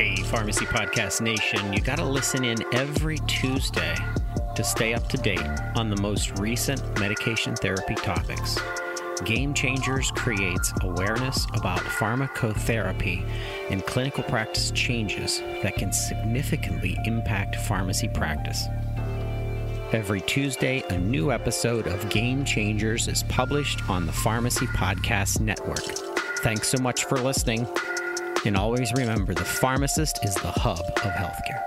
Hey, Pharmacy Podcast Nation, you got to listen in every Tuesday to stay up to date on the most recent medication therapy topics. Game Changers creates awareness about pharmacotherapy and clinical practice changes that can significantly impact pharmacy practice. Every Tuesday, a new episode of Game Changers is published on the Pharmacy Podcast Network. Thanks so much for listening. And always remember, the pharmacist is the hub of healthcare.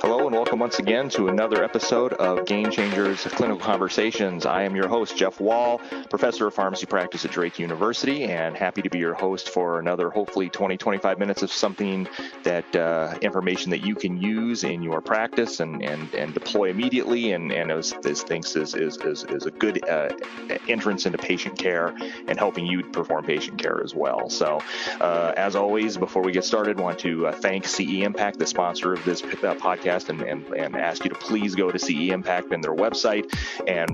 Hello and welcome once again to another episode of Game Changers Clinical Conversations. I am your host, Jeff Wall, professor of pharmacy practice at Drake University, and happy to be your host for another, hopefully 20, 25 minutes of something that information that you can use in your practice and deploy immediately, and as things is a good entrance into patient care and helping you perform patient care as well. So as always, before we get started, I want to thank CE Impact, the sponsor of this podcast, and ask you to please go to CE Impact and their website and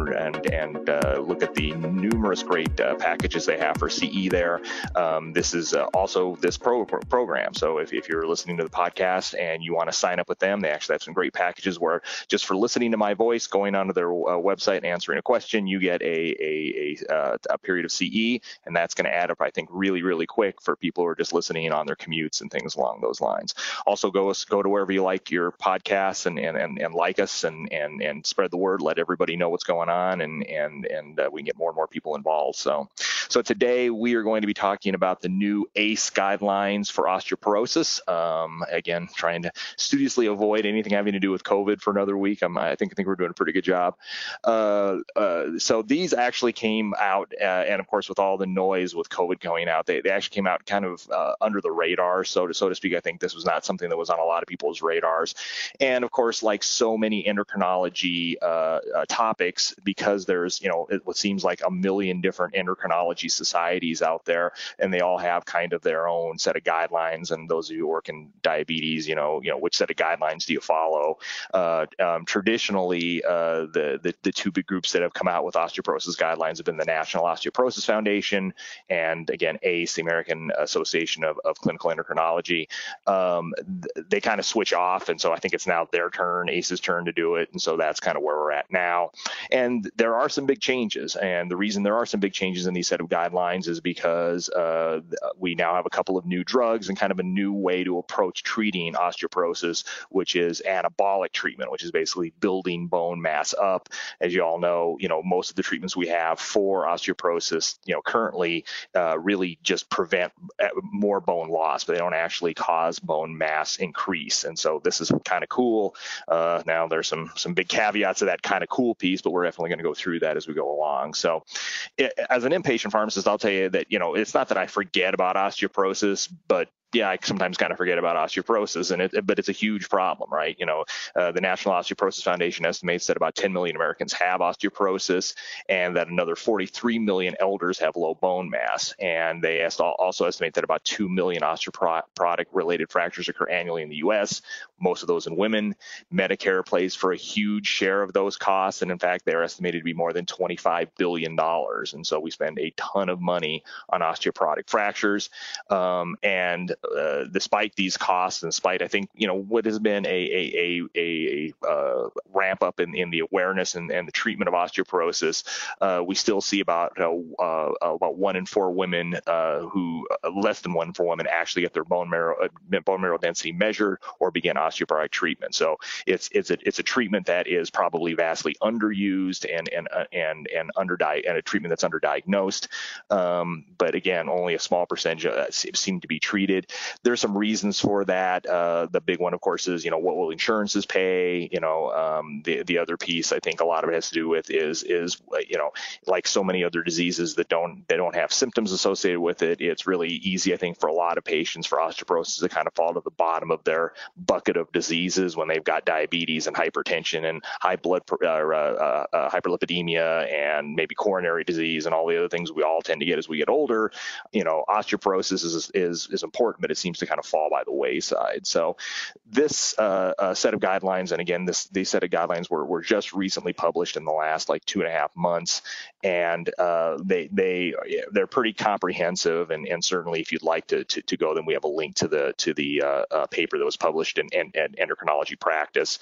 look at the numerous great packages they have for CE there. This is also this program. So if you're listening to the podcast and you want to sign up with them, they actually have some great packages where just for listening to my voice, going onto their website and answering a question, you get a period of CE, and that's going to add up, I think, really, really quick for people who are just listening on their commutes and things along those lines. Also, go to wherever you like your podcasts and like us and spread the word. Let everybody know what's going on, and we can get more and more people involved. So today we are going to be talking about the new AACE guidelines for osteoporosis. Again, trying to studiously avoid anything having to do with COVID for another week. I think we're doing a pretty good job. So these actually came out, and of course with all the noise with COVID going out, they actually came out kind of under the radar, so to speak. I think this was not something that was on a lot of people's radars. And of course, like so many endocrinology topics, because there's, what seems like a million different endocrinology societies out there, and they all have kind of their own set of guidelines. And those of you who work in diabetes, you know which set of guidelines do you follow? Traditionally, the two big groups that have come out with osteoporosis guidelines have been the National Osteoporosis Foundation and, again, AACE, the American Association of Clinical Endocrinology. They kind of switch off, and so I think it's now their turn, AACE's turn to do it, and so that's kind of where we're at now. And there are some big changes, and the reason there are some big changes in these set of guidelines is because we now have a couple of new drugs and kind of a new way to approach treating osteoporosis, which is anabolic treatment, which is basically building bone mass up. As you all know, most of the treatments we have for osteoporosis, currently really just prevent more bone loss, but they don't actually cause bone mass increase. And so this is kind of cool. Now there's some big caveats to that kind of cool piece, but we're definitely going to go through that as we go along. So as an inpatient pharmacist, I'll tell you that, it's not that I forget about osteoporosis, but yeah, I sometimes kind of forget about osteoporosis, but it's a huge problem, right? The National Osteoporosis Foundation estimates that about 10 million Americans have osteoporosis, and that another 43 million elders have low bone mass. And they also estimate that about 2 million osteoporotic-related fractures occur annually in the U.S., most of those in women. Medicare pays for a huge share of those costs, and in fact, they're estimated to be more than $25 billion. And so we spend a ton of money on osteoporotic fractures, and despite these costs, and despite, I think, what has been a ramp up in the awareness and the treatment of osteoporosis, we still see about 1 in 4 women less than 1 in 4 women actually get their bone marrow density measured or begin osteoporotic treatment. So it's a treatment that is probably vastly underused and a treatment that's underdiagnosed. But again, only a small percentage seem to be treated. There's some reasons for that. The big one, of course, is, what will insurances pay? The other piece, I think a lot of it has to do with is like so many other diseases that don't have symptoms associated with it. It's really easy, I think, for a lot of patients for osteoporosis to kind of fall to the bottom of their bucket of diseases when they've got diabetes and hypertension and high blood hyperlipidemia and maybe coronary disease and all the other things we all tend to get as we get older. Osteoporosis is important important, but it seems to kind of fall by the wayside. So this set of guidelines, and again, these set of guidelines were just recently published in the last like 2.5 months, and they're pretty comprehensive. And certainly, if you'd like to go, then we have a link to the paper that was published in Endocrinology Practice.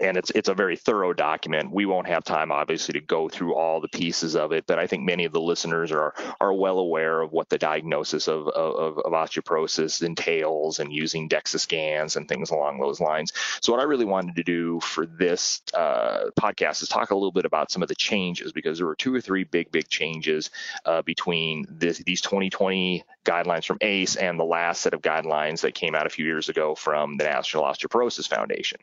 And it's a very thorough document. We won't have time, obviously, to go through all the pieces of it, but I think many of the listeners are well aware of what the diagnosis of osteoporosis entails, and using DEXA scans and things along those lines. So what I really wanted to do for this podcast is talk a little bit about some of the changes, because there were 2 or 3 big changes between these 2020 guidelines from AACE and the last set of guidelines that came out a few years ago from the National Osteoporosis Foundation.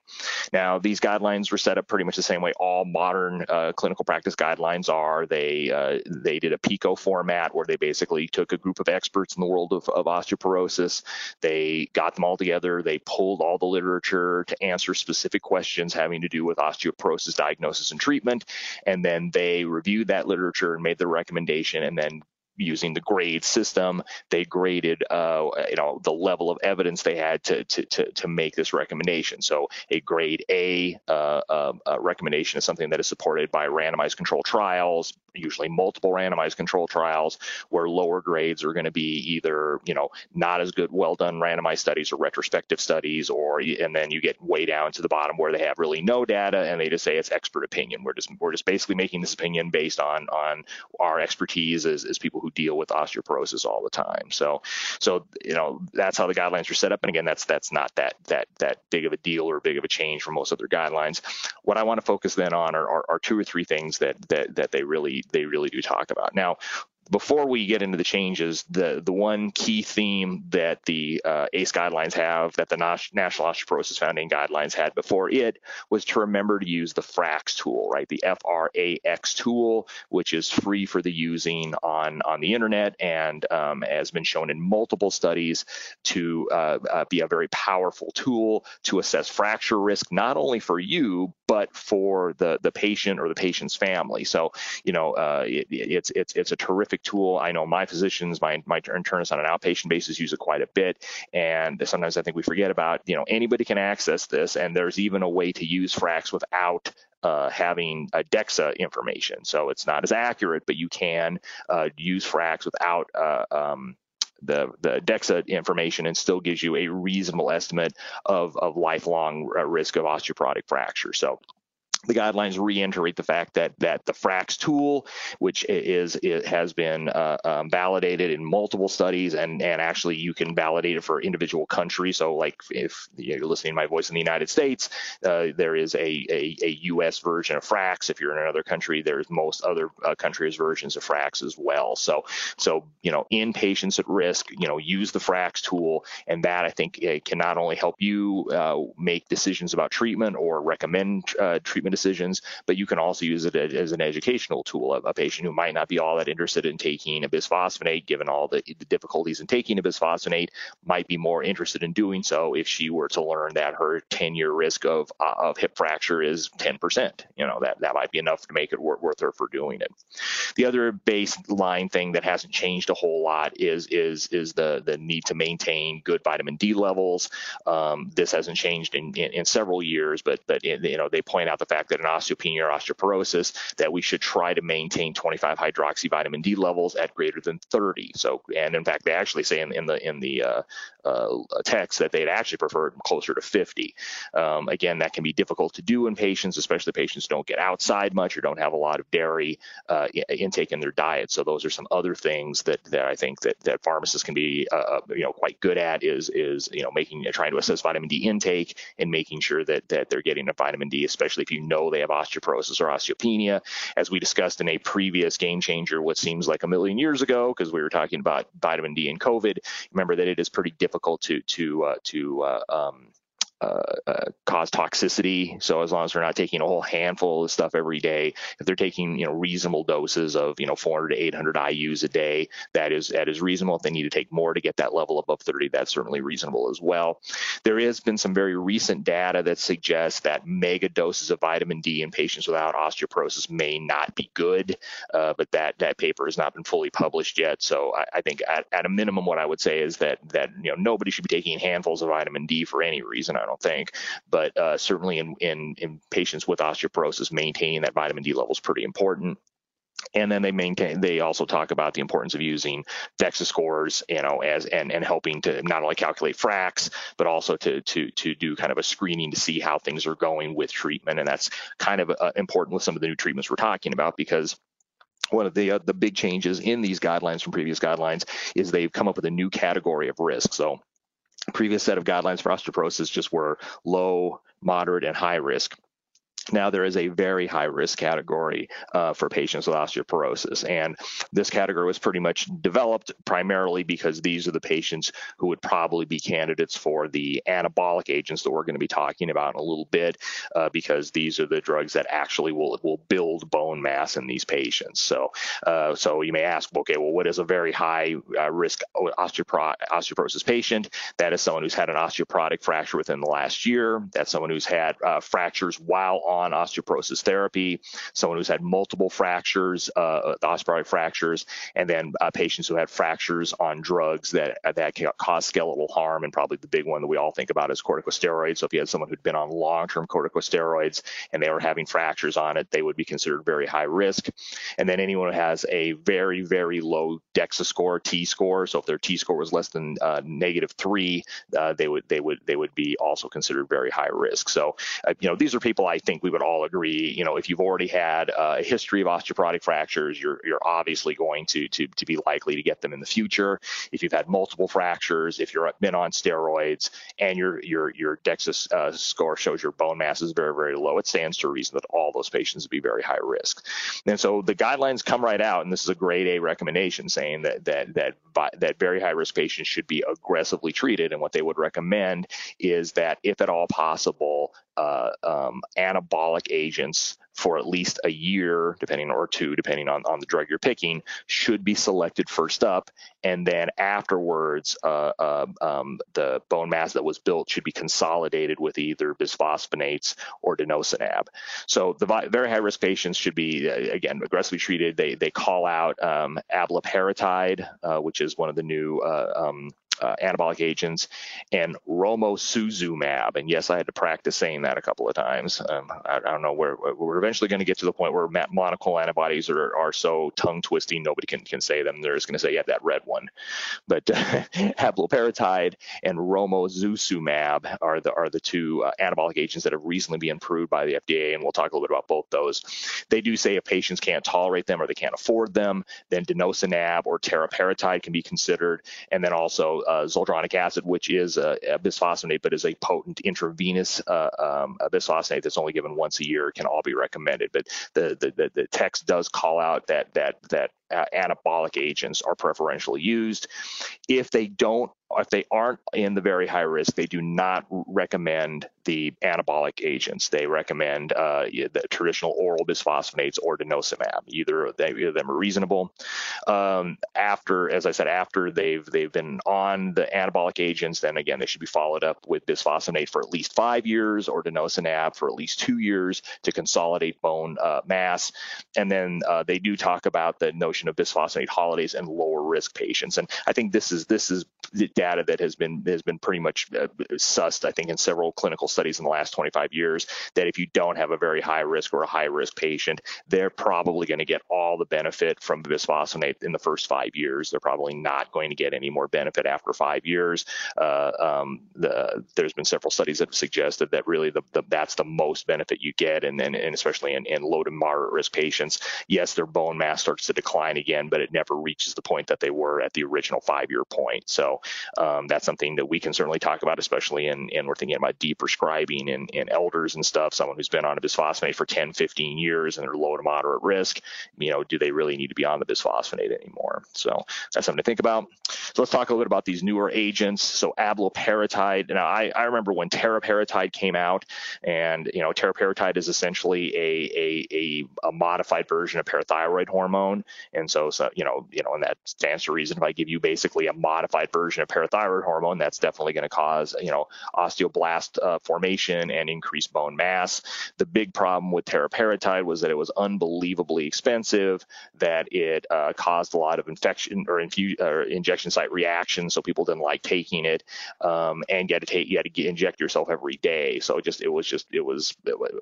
Now, these guidelines were set up pretty much the same way all modern clinical practice guidelines are. They did a PICO format where they basically took a group of experts in the world of osteoporosis. They got them all together. They pulled all the literature to answer specific questions having to do with osteoporosis diagnosis and treatment. And then they reviewed that literature and made the recommendation, and then using the grade system, they graded, the level of evidence they had to make this recommendation. So a grade A recommendation is something that is supported by randomized control trials, usually multiple randomized control trials, where lower grades are going to be either, not as good, well done randomized studies or retrospective studies, and then you get way down to the bottom where they have really no data and they just say it's expert opinion. We're just basically making this opinion based on our expertise as people who deal with osteoporosis all the time. So that's how the guidelines were set up. And again, that's not that big of a deal or big of a change from most other guidelines. What I want to focus then on are 2 or 3 things that they really do talk about. Now, before we get into the changes, the one key theme that the AACE guidelines have, that the National Osteoporosis Foundation guidelines had before it, was to remember to use the FRAX tool, right? The FRAX tool, which is free for the using on the internet, and has been shown in multiple studies to be a very powerful tool to assess fracture risk, not only for you, but for the patient or the patient's family. So, it's a terrific tool. I know my physicians, my internists on an outpatient basis use it quite a bit, and sometimes I think we forget about, anybody can access this, and there's even a way to use FRAX without having a DEXA information. So it's not as accurate, but you can use FRAX without the DEXA information, and still gives you a reasonable estimate of lifelong risk of osteoporotic fracture. So the guidelines reiterate the fact that the FRAX tool, which has been validated in multiple studies, and actually you can validate it for individual countries. So, like, if you're listening to my voice in the United States, there is a U.S. version of FRAX. If you're in another country, there's most other countries' versions of FRAX as well. So in patients at risk, use the FRAX tool, and that, I think, it can not only help you make decisions about treatment or recommend treatment decisions, but you can also use it as an educational tool. A patient who might not be all that interested in taking a bisphosphonate, given all the difficulties in taking a bisphosphonate, might be more interested in doing so if she were to learn that her 10-year risk of hip fracture is 10%. That might be enough to make it worth her for doing it. The other baseline thing that hasn't changed a whole lot is the need to maintain good vitamin D levels. This hasn't changed in several years, but they point out the fact that in osteopenia or osteoporosis, that we should try to maintain 25 hydroxy vitamin D levels at greater than 30. So, and in fact, they actually say in the text that they'd actually prefer closer to 50. Again, that can be difficult to do in patients, especially patients who don't get outside much or don't have a lot of dairy intake in their diet. So those are some other things that I think that pharmacists can be quite good at is trying to assess vitamin D intake and making sure that they're getting a vitamin D, especially if they have osteoporosis or osteopenia. As we discussed in a previous Game Changer, what seems like a million years ago, because we were talking about vitamin D and COVID, remember that it is pretty difficult to cause toxicity. So as long as they're not taking a whole handful of stuff every day, if they're taking, reasonable doses of, 400 to 800 IUs a day, that is reasonable. If they need to take more to get that level above 30, that's certainly reasonable as well. There has been some very recent data that suggests that mega doses of vitamin D in patients without osteoporosis may not be good, but that paper has not been fully published yet. So I think at a minimum, what I would say is that nobody should be taking handfuls of vitamin D for any reason. I don't think, but certainly in patients with osteoporosis, maintaining that vitamin D level is pretty important. And then they also talk about the importance of using DEXA scores, and helping to not only calculate FRAX, but also to do kind of a screening to see how things are going with treatment. And that's kind of important with some of the new treatments we're talking about, because one of the big changes in these guidelines from previous guidelines is they've come up with a new category of risk. So previous set of guidelines for osteoporosis just were low, moderate, and high risk. Now there is a very high risk category for patients with osteoporosis. And this category was pretty much developed primarily because these are the patients who would probably be candidates for the anabolic agents that we're going to be talking about in a little bit, because these are the drugs that actually will build bone mass in these patients. So so you may ask, okay, well, what is a very high risk osteoporosis patient? That is someone who's had an osteoporotic fracture within the last year. That's someone who's had fractures while on osteoporosis therapy, someone who's had multiple fractures, osteoporotic fractures, and then patients who had fractures on drugs that can cause skeletal harm, and probably the big one that we all think about is corticosteroids. So if you had someone who'd been on long-term corticosteroids and they were having fractures on it, they would be considered very high risk. And then anyone who has a very, very low DEXA score, T score, so if their T score was less than -3, they would be also considered very high risk. So these are people I think we would all agree, if you've already had a history of osteoporotic fractures, you're obviously going to be likely to get them in the future. If you've had multiple fractures, if you've been on steroids, and your DEXA score shows your bone mass is very, very low, it stands to reason that all those patients would be very high risk. And so the guidelines come right out, and this is a grade A recommendation saying that very high risk patients should be aggressively treated, and what they would recommend is that if at all possible, anabolic agents for at least a year, depending or two, depending on the drug you're picking, should be selected first up, and then afterwards, the bone mass that was built should be consolidated with either bisphosphonates or denosumab. So the very high risk patients should be again aggressively treated. They call out abaloparatide, which is one of the new anabolic agents, and romosozumab. And yes, I had to practice saying that a couple of times. I don't know, we're eventually going to get to the point where monoclonal antibodies are so tongue twisting nobody can say them. They're just going to say, yeah, that red one. But abaloparatide and romosozumab are the two anabolic agents that have recently been approved by the FDA, and we'll talk a little bit about both those. They do say if patients can't tolerate them or they can't afford them, then denosumab or teriparatide can be considered, and then also zoledronic acid, which is a bisphosphonate, but is a potent intravenous bisphosphonate that's only given once a year, can all be recommended. But the text does call out that anabolic agents are preferentially used. If they aren't in the very high risk, they do not recommend the anabolic agents. They recommend the traditional oral bisphosphonates or denosumab. Either of them are reasonable. As I said, after they've been on the anabolic agents, then again, they should be followed up with bisphosphonate for at least 5 years or denosumab for at least 2 years to consolidate bone mass. And then they do talk about the notion of bisphosphonate holidays and lower risk patients. And I think this is the data that has been pretty much sussed, I think, in several clinical studies in the last 25 years, that if you don't have a very high risk or a high risk patient, they're probably going to get all the benefit from bisphosphonate in the first 5 years. They're probably not going to get any more benefit after 5 years. There's been several studies that have suggested that really that's the most benefit you get, and especially in low to moderate risk patients. Yes, their bone mass starts to decline again, but it never reaches the point that they were at the original 5-year point. So So that's something that we can certainly talk about, especially in we're thinking about deprescribing in elders and stuff, someone who's been on a bisphosphonate for 10, 15 years and they're low to moderate risk. You know, do they really need to be on the bisphosphonate anymore? So that's something to think about. So let's talk a little bit about these newer agents. So abaloparatide. Now, I remember when teriparatide came out, and, you know, teriparatide is essentially a modified version of parathyroid hormone. And so you know, and that stands to reason, if I give you basically a modified version of parathyroid hormone, that's definitely going to cause, you know, osteoblast formation and increased bone mass. The big problem with teriparatide was that it was unbelievably expensive, that it caused a lot of infection or injection site reactions, so people didn't like taking it, and you had to inject yourself every day. So it was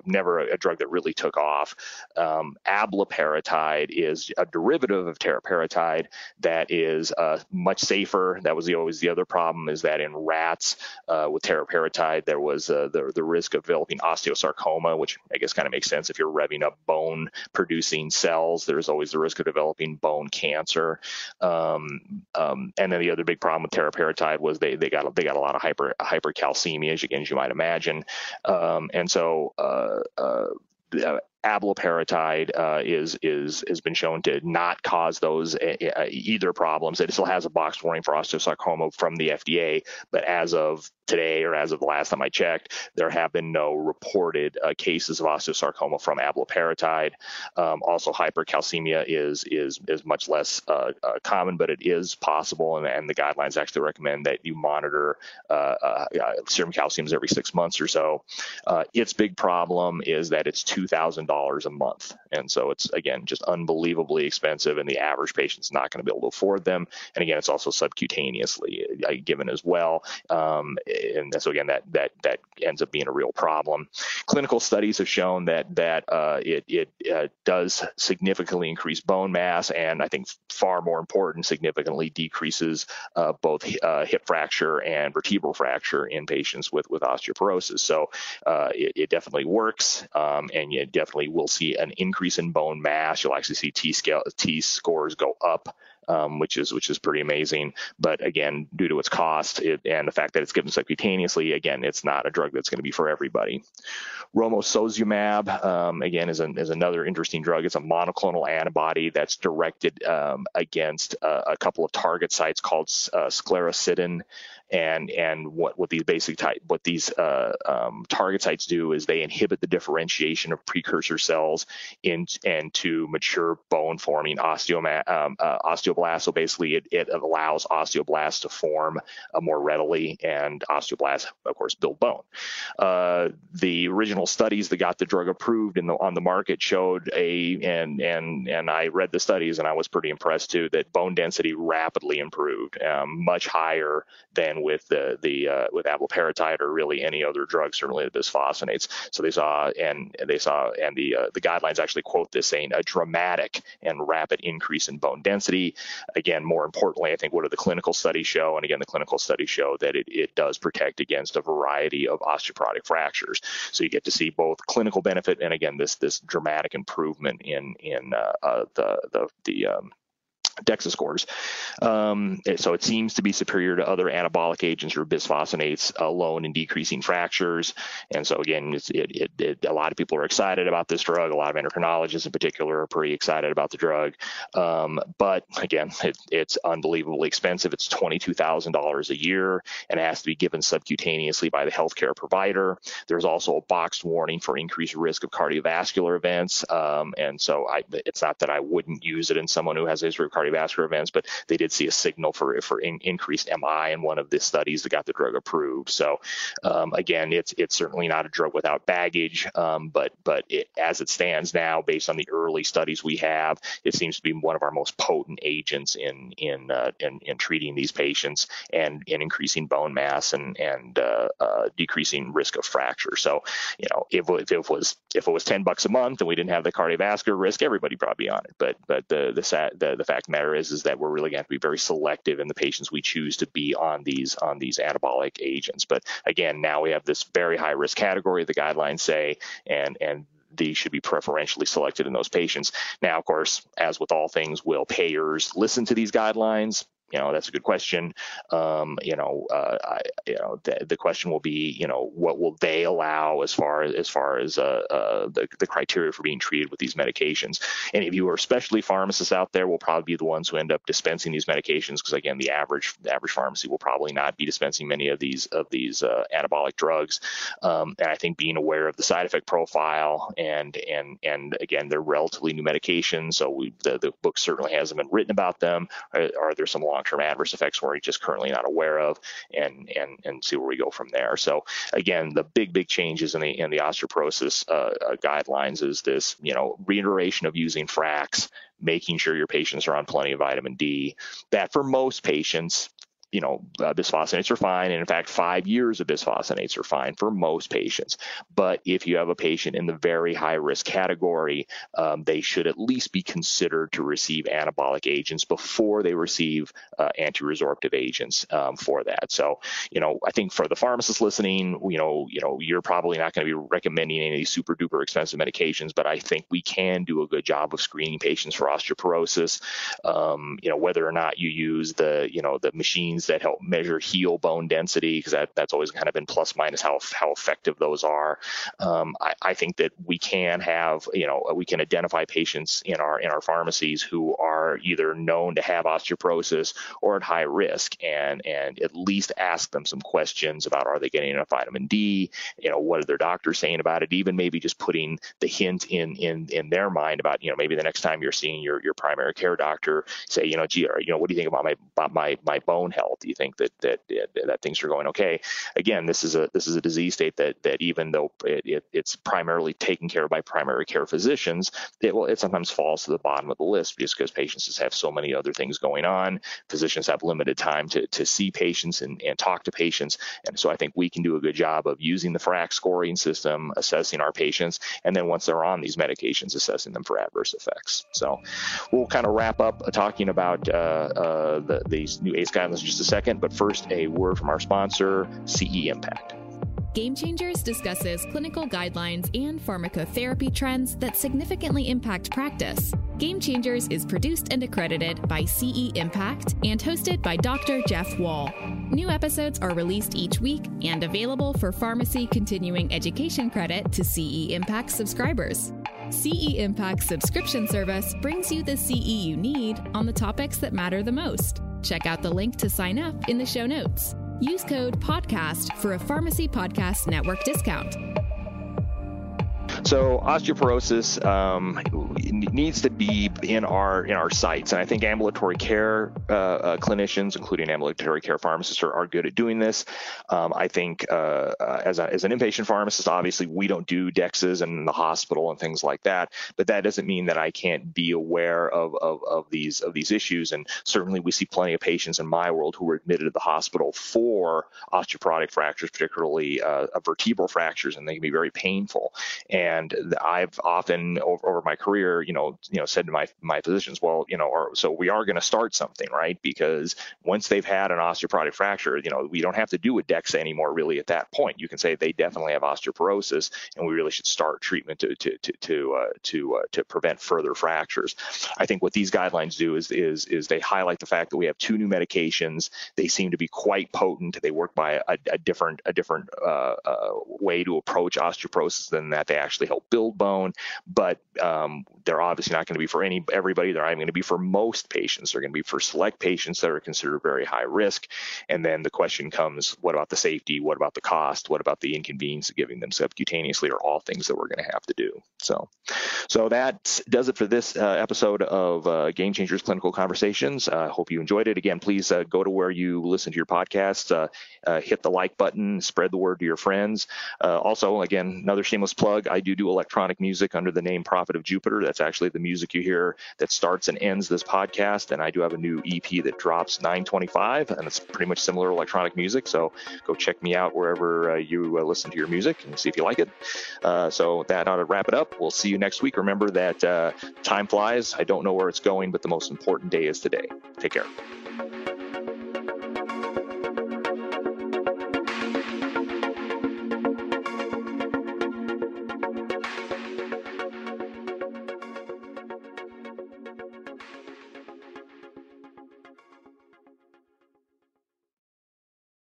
never a drug that really took off. Abaloparatide is a derivative of teriparatide that is much safer. That was always the other problem, is that in rats with teriparatide, there was the risk of developing osteosarcoma, which I guess kind of makes sense. If you're revving up bone producing cells, there's always the risk of developing bone cancer. And then the other big problem with teriparatide was they got a lot of hypercalcemia, as you might imagine. And so abaloparatide has been shown to not cause those either problems. It still has a box warning for osteosarcoma from the FDA, but as of today, or as of the last time I checked, there have been no reported cases of osteosarcoma from abaloparatide. Also, hypercalcemia is much less common, but it is possible, and the guidelines actually recommend that you monitor serum calciums every 6 months or so. Its big problem is that it's $2,000 a month, and so it's, again, just unbelievably expensive, and the average patient's not going to be able to afford them. And again, it's also subcutaneously given as well. And so again, that ends up being a real problem. Clinical studies have shown that it does significantly increase bone mass, and I think far more important, significantly decreases both hip fracture and vertebral fracture in patients with osteoporosis. So it definitely works, and you definitely will see an increase in bone mass. You'll actually see T scores go up, which is pretty amazing. But again, due to its cost and the fact that it's given subcutaneously, again, it's not a drug that's going to be for everybody. Romosozumab, again, is another interesting drug. It's a monoclonal antibody that's directed against a couple of target sites called sclerostin. And what these target sites do is they inhibit the differentiation of precursor cells into mature bone forming osteoblasts. So basically, it allows osteoblasts to form more readily, and osteoblasts, of course, build bone. The original studies that got the drug approved and on the market showed and I read the studies, and I was pretty impressed too, that bone density rapidly improved, much higher than with with abaloparatide or really any other drug, certainly the bisphosphonates. So they saw, and the guidelines actually quote this, saying a dramatic and rapid increase in bone density. Again, more importantly, I think, what do the clinical studies show? And again, the clinical studies show that it does protect against a variety of osteoporotic fractures. So you get to see both clinical benefit and, again, this dramatic improvement in the DEXA scores. So it seems to be superior to other anabolic agents or bisphosphonates alone in decreasing fractures. And so again, a lot of people are excited about this drug. A lot of endocrinologists in particular are pretty excited about the drug. But again, it's unbelievably expensive. It's $22,000 a year, and it has to be given subcutaneously by the healthcare provider. There's also a boxed warning for increased risk of cardiovascular events. And so it's not that I wouldn't use it in someone who has a history of cardiovascular events, but they did see a signal for increased MI in one of the studies that got the drug approved. So again, it's certainly not a drug without baggage, but as it stands now, based on the early studies we have, it seems to be one of our most potent agents in treating these patients and in increasing bone mass and decreasing risk of fracture. So, you know, if it was $10 a month and we didn't have the cardiovascular risk, everybody probably on it. But the fact of the matter is that we're really going to have to be very selective in the patients we choose to be on these anabolic agents. But again, now we have this very high risk category, the guidelines say, and these should be preferentially selected in those patients. Now, of course, as with all things, will payers listen to these guidelines? that's a good question. The question will be, what will they allow as far as the criteria for being treated with these medications? Any of you who are specialty pharmacists out there will probably be the ones who end up dispensing these medications, because again, the average pharmacy will probably not be dispensing many of these anabolic drugs. And I think being aware of the side effect profile and again, they're relatively new medications, so the book certainly hasn't been written about them. Are there some long-term adverse effects we're just currently not aware of, and see where we go from there. So again, the big changes in the osteoporosis guidelines is this, reiteration of using FRAX, making sure your patients are on plenty of vitamin D. That for most patients, bisphosphonates are fine, and in fact, 5 years of bisphosphonates are fine for most patients. But if you have a patient in the very high risk category, they should at least be considered to receive anabolic agents before they receive anti-resorptive agents for that. So, I think for the pharmacists listening, you're probably not going to be recommending any super duper expensive medications, but I think we can do a good job of screening patients for osteoporosis. Whether or not you use the machines that help measure heel bone density, because that's always kind of been plus minus how effective those are. I think that we can have, we can identify patients in our pharmacies who are either known to have osteoporosis or at high risk, and at least ask them some questions about, are they getting enough vitamin D? What are their doctors saying about it? Even maybe just putting the hint in their mind about, maybe the next time you're seeing your primary care doctor, say, gee, what do you think about my bone health? Do you think that things are going okay? Again, this is a disease state that even though it's primarily taken care of by primary care physicians, it sometimes falls to the bottom of the list, just because patients just have so many other things going on. Physicians have limited time to see patients and talk to patients, and so I think we can do a good job of using the FRAX scoring system, assessing our patients, and then once they're on these medications, assessing them for adverse effects. So we'll kind of wrap up talking about these new AACE guidelines just a second, but first a word from our sponsor, CE Impact. GameChangers discusses clinical guidelines and pharmacotherapy trends that significantly impact practice. GameChangers is produced and accredited by CE Impact and hosted by Dr. Jeff Wall. New episodes are released each week and available for pharmacy continuing education credit to CE Impact subscribers. CE Impact's subscription service brings you the CE you need on the topics that matter the most. Check out the link to sign up in the show notes. Use code PODCAST for a Pharmacy Podcast Network discount. So osteoporosis needs to be in our sites, and I think ambulatory care clinicians, including ambulatory care pharmacists, are good at doing this. I think as an inpatient pharmacist, obviously we don't do DEXAs in the hospital and things like that, but that doesn't mean that I can't be aware of these issues. And certainly, we see plenty of patients in my world who were admitted to the hospital for osteoporotic fractures, particularly vertebral fractures, and they can be very painful. And I've often over my career, said to my physicians, well, so we are going to start something, right? Because once they've had an osteoporotic fracture, we don't have to do a DEXA anymore, really. At that point, you can say they definitely have osteoporosis, and we really should start treatment to prevent further fractures. I think what these guidelines do is they highlight the fact that we have two new medications. They seem to be quite potent. They work by a different way to approach osteoporosis than that. They actually help build bone, but they're obviously not going to be for everybody. They're not going to be for most patients. They're going to be for select patients that are considered very high risk. And then the question comes, what about the safety? What about the cost? What about the inconvenience of giving them subcutaneously? Are all things that we're going to have to do. So that does it for this episode of Game Changers Clinical Conversations. I hope you enjoyed it. Again, please go to where you listen to your podcasts, hit the like button, spread the word to your friends. Also, again, another shameless plug, I do electronic music under the name Prophet of Jupiter. That's actually the music you hear that starts and ends this podcast. And I do have a new EP that drops 9/25, and it's pretty much similar electronic music. So go check me out wherever you listen to your music and see if you like it. So that ought to wrap it up. We'll see you next week. Remember that time flies. I don't know where it's going, but the most important day is today. Take care.